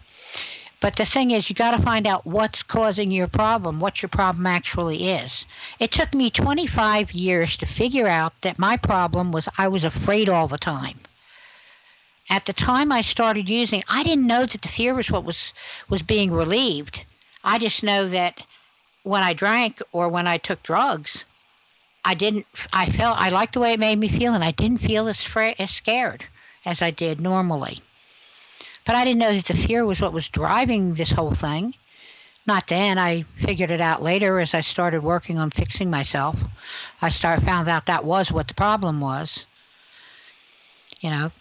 But the thing is, you got to find out what's causing your problem, what your problem actually is. It took me twenty-five years to figure out that my problem was I was afraid all the time. At the time I started using, I didn't know that the fear was what was, was being relieved. I just know that when I drank or when I took drugs, I didn't, I felt, I liked the way it made me feel, and I didn't feel as, fra- as scared as I did normally. But I didn't know that the fear was what was driving this whole thing. Not then. I figured it out later as I started working on fixing myself. I started, found out that was what the problem was. You know,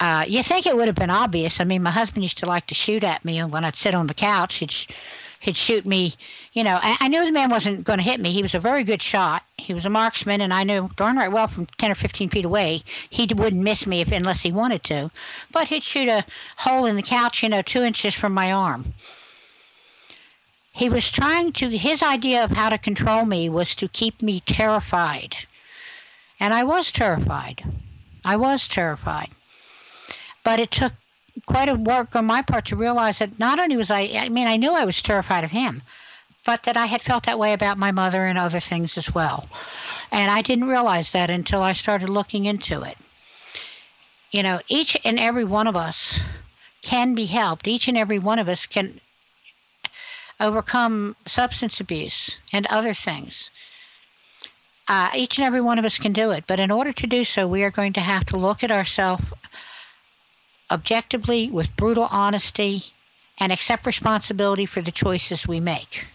uh, you think it would have been obvious. I mean, my husband used to like to shoot at me, and when I'd sit on the couch, he'd, he'd shoot me. You know, I, I knew the man wasn't going to hit me. He was a very good shot. He was a marksman, and I knew darn right well from ten or fifteen feet away he wouldn't miss me if unless he wanted to. But he'd shoot a hole in the couch, you know, two inches from my arm. He was trying to, his idea of how to control me was to keep me terrified. And I was terrified. I was terrified. But it took quite a work on my part to realize that not only was I, I mean, I knew I was terrified of him, but that I had felt that way about my mother and other things as well. And I didn't realize that until I started looking into it. You know, each and every one of us can be helped. Each and every one of us can overcome substance abuse and other things. Uh, each and every one of us can do it. But in order to do so, we are going to have to look at ourselves objectively, with brutal honesty, and accept responsibility for the choices we make.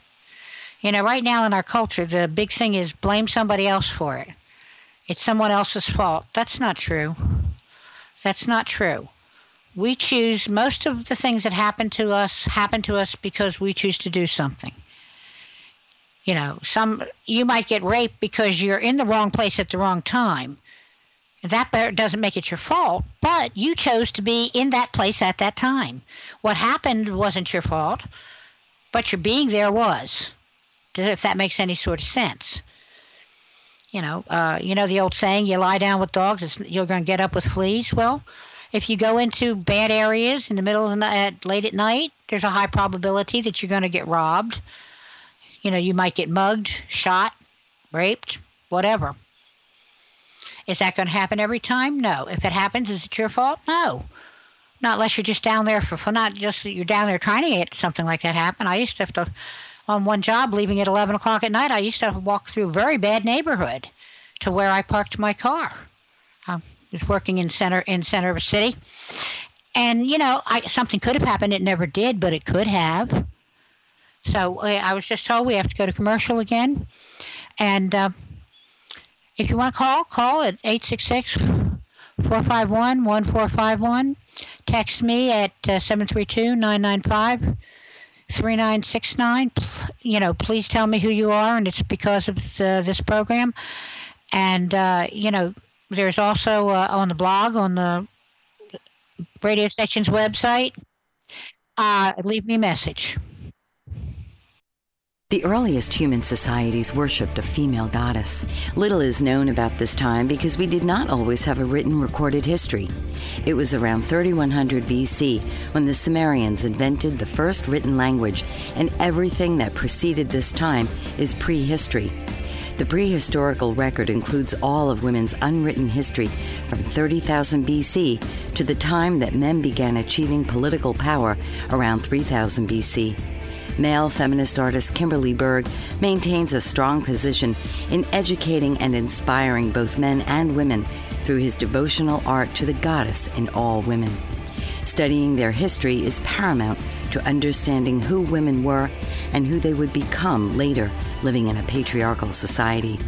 You know, right now in our culture, the big thing is blame somebody else for it. It's someone else's fault. That's not true. That's not true. We choose, most of the things that happen to us, happen to us because we choose to do something. You know, some, you might get raped because you're in the wrong place at the wrong time. That doesn't make it your fault, but you chose to be in that place at that time. What happened wasn't your fault, but your being there was, if that makes any sort of sense. You know, uh, you know the old saying, you lie down with dogs, it's, you're going to get up with fleas. Well, if you go into bad areas in the middle of the night, late at night, there's a high probability that you're going to get robbed. You know, you might get mugged, shot, raped, whatever. Is that going to happen every time? No. If it happens, is it your fault? No. Not unless you're just down there for, for not just you're down there trying to get something like that happen. I used to have to, on one job, leaving at eleven o'clock at night, I used to have to walk through a very bad neighborhood to where I parked my car. I was working in center in center of a city. And, you know, I, something could have happened. It never did, but it could have. So I was just told we have to go to commercial again. And uh, if you want to call, call at eight six six, four five one, one four five one. Text me at uh, seven three two, nine nine five, three nine six nine. You know, please tell me who you are, and it's because of uh, this program. And, uh, you know, there's also uh, on the blog, on the radio station's website, uh, leave me a message. The earliest human societies worshipped a female goddess. Little is known about this time because we did not always have a written recorded history. It was around thirty-one hundred B C when the Sumerians invented the first written language, and everything that preceded this time is prehistory. The prehistorical record includes all of women's unwritten history from thirty thousand B C to the time that men began achieving political power around three thousand B C. Male feminist artist Kimberly Berg maintains a strong position in educating and inspiring both men and women through his devotional art to the goddess in all women. Studying their history is paramount to understanding who women were and who they would become later, living in a patriarchal society.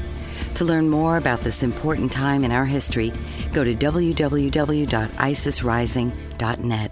To learn more about this important time in our history, go to w w w dot isis rising dot net.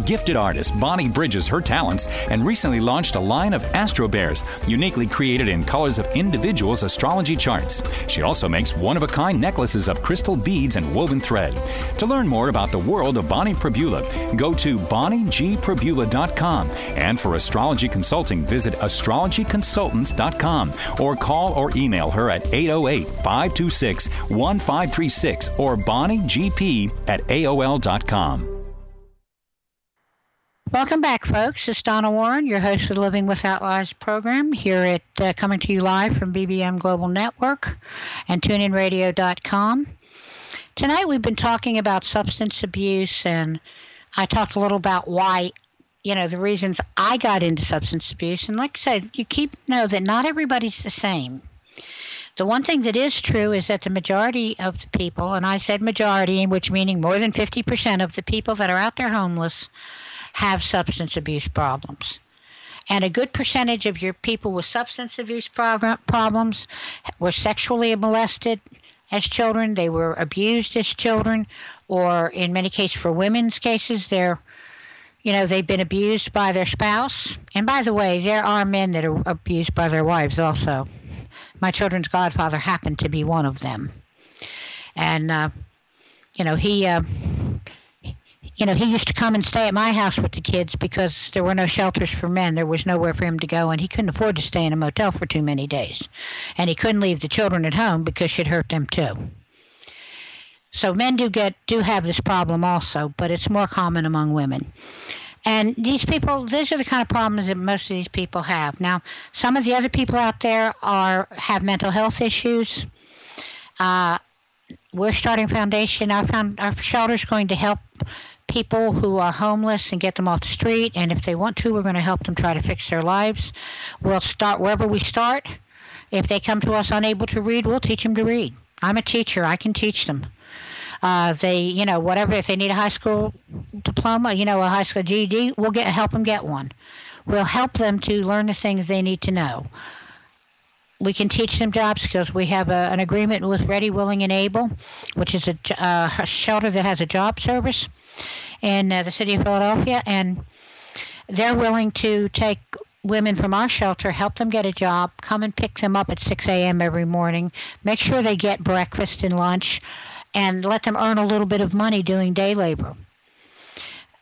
gifted artist, Bonnie bridges her talents and recently launched a line of Astro Bears, uniquely created in colors of individuals' astrology charts. She also makes one-of-a-kind necklaces of crystal beads and woven thread. To learn more about the world of Bonnie Prabula, go to bonnie g prabula dot com, and for astrology consulting, visit astrology consultants dot com or call or email her at eight oh eight, five two six, one five three six or bonnie g p at a o l dot com. Welcome back, folks. It's Donna Warren, your host of the Living Without Lies program, here at uh, coming to you live from B B M Global Network and tune in radio dot com. Tonight we've been talking about substance abuse, and I talked a little about why, you know, the reasons I got into substance abuse. And like I said, you keep know that not everybody's the same. The one thing that is true is that the majority of the people, and I said majority, which meaning more than fifty percent of the people that are out there homeless, have substance abuse problems. And a good percentage of your people with substance abuse program, problems were sexually molested as children, they were abused as children, or in many cases, for women's cases, they're, you know, they've been abused by their spouse. And by the way, there are men that are abused by their wives also. My children's godfather happened to be one of them. And, uh, you know, he... Uh, You know, he used to come and stay at my house with the kids because there were no shelters for men. There was nowhere for him to go, and he couldn't afford to stay in a motel for too many days. And he couldn't leave the children at home because she'd hurt them too. So men do get do have this problem also, but it's more common among women. And these people, these are the kind of problems that most of these people have. Now, some of the other people out there are have mental health issues. Uh, we're starting a foundation. Our, found, our shelter is going to help people who are homeless and get them off the street, and if they want to, we're going to help them try to fix their lives. We'll start wherever we start. If they come to us unable to read, we'll teach them to read. I'm a teacher. I can teach them. Uh, they, you know, whatever, if they need a high school diploma, you know, a high school G E D, we'll get help them get one. We'll help them to learn the things they need to know. We can teach them job skills. We have a, an agreement with Ready, Willing, and Able, which is a, uh, a shelter that has a job service in uh, the city of Philadelphia, and they're willing to take women from our shelter, help them get a job, come and pick them up at six a.m. every morning, make sure they get breakfast and lunch, and let them earn a little bit of money doing day labor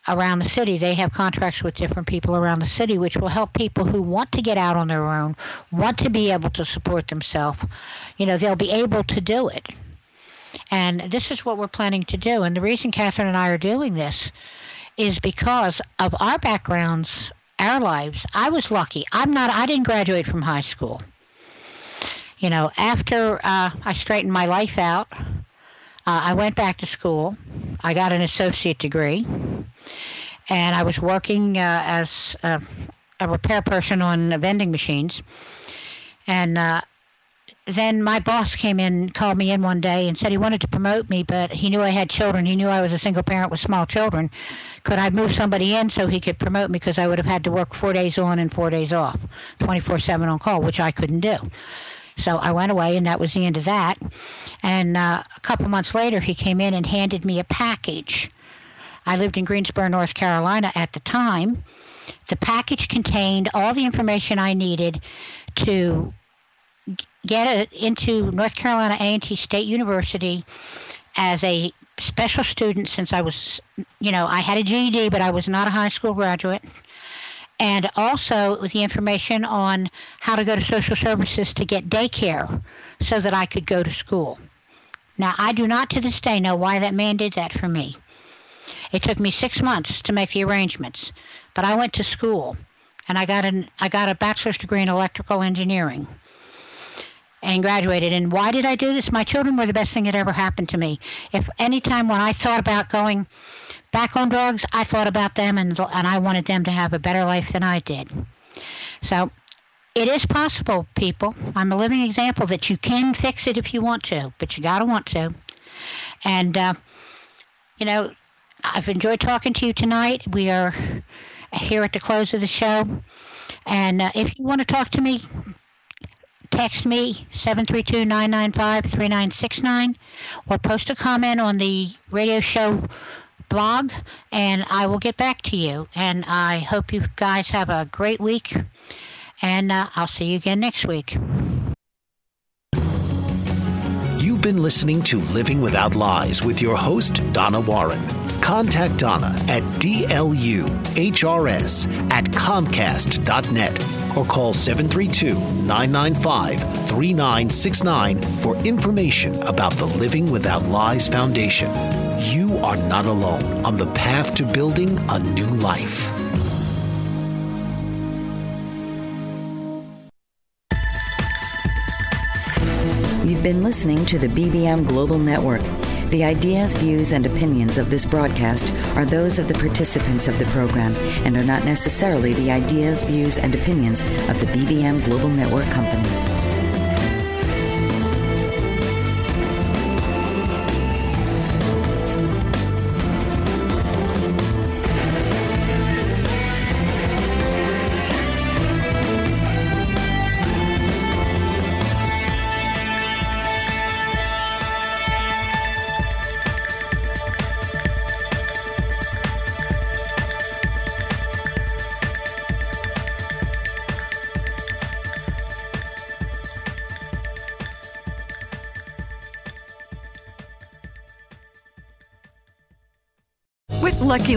around the city. They have contracts with different people around the city, which will help people who want to get out on their own, want to be able to support themselves. You know, they'll be able to do it. And this is what we're planning to do. And the reason Catherine and I are doing this is because of our backgrounds, our lives. I was lucky. I'm not, I didn't graduate from high school. You know, after uh, I straightened my life out, uh, I went back to school. I got an associate degree. And I was working uh, as a, a repair person on uh, vending machines. And uh, then my boss came in, called me in one day and said he wanted to promote me, but he knew I had children. He knew I was a single parent with small children. Could I move somebody in so he could promote me, because I would have had to work four days on and four days off, twenty-four seven on call, which I couldn't do. So I went away, and that was the end of that. And uh, a couple months later, he came in and handed me a package. I lived in Greensboro, North Carolina at the time. The package contained all the information I needed to get a, into North Carolina A and T State University as a special student, since I was, you know, I had a G E D, but I was not a high school graduate. And also with the information on how to go to social services to get daycare so that I could go to school. Now, I do not to this day know why that man did that for me. It took me six months to make the arrangements, but I went to school, and I got an I got a bachelor's degree in electrical engineering and graduated. And why did I do this? My children were the best thing that ever happened to me. If any time when I thought about going back on drugs, I thought about them, and and I wanted them to have a better life than I did. So it is possible, people. I'm a living example that you can fix it if you want to, but you got to want to. And, uh, you know, I've enjoyed talking to you tonight. We are here at the close of the show. And uh, if you want to talk to me, text me, seven three two, nine nine five, three nine six nine, or post a comment on the radio show blog, and I will get back to you. And I hope you guys have a great week, and uh, I'll see you again next week. You've been listening to Living Without Lies with your host, Donna Warren. Contact Donna at dluhrs at comcast dot net or call seven three two, nine nine five, three nine six nine for information about the Living Without Lies Foundation. You are not alone on the path to building a new life. You've been listening to the B B M Global Network. The ideas, views, and opinions of this broadcast are those of the participants of the program and are not necessarily the ideas, views, and opinions of the B B M Global Network Company. Lucky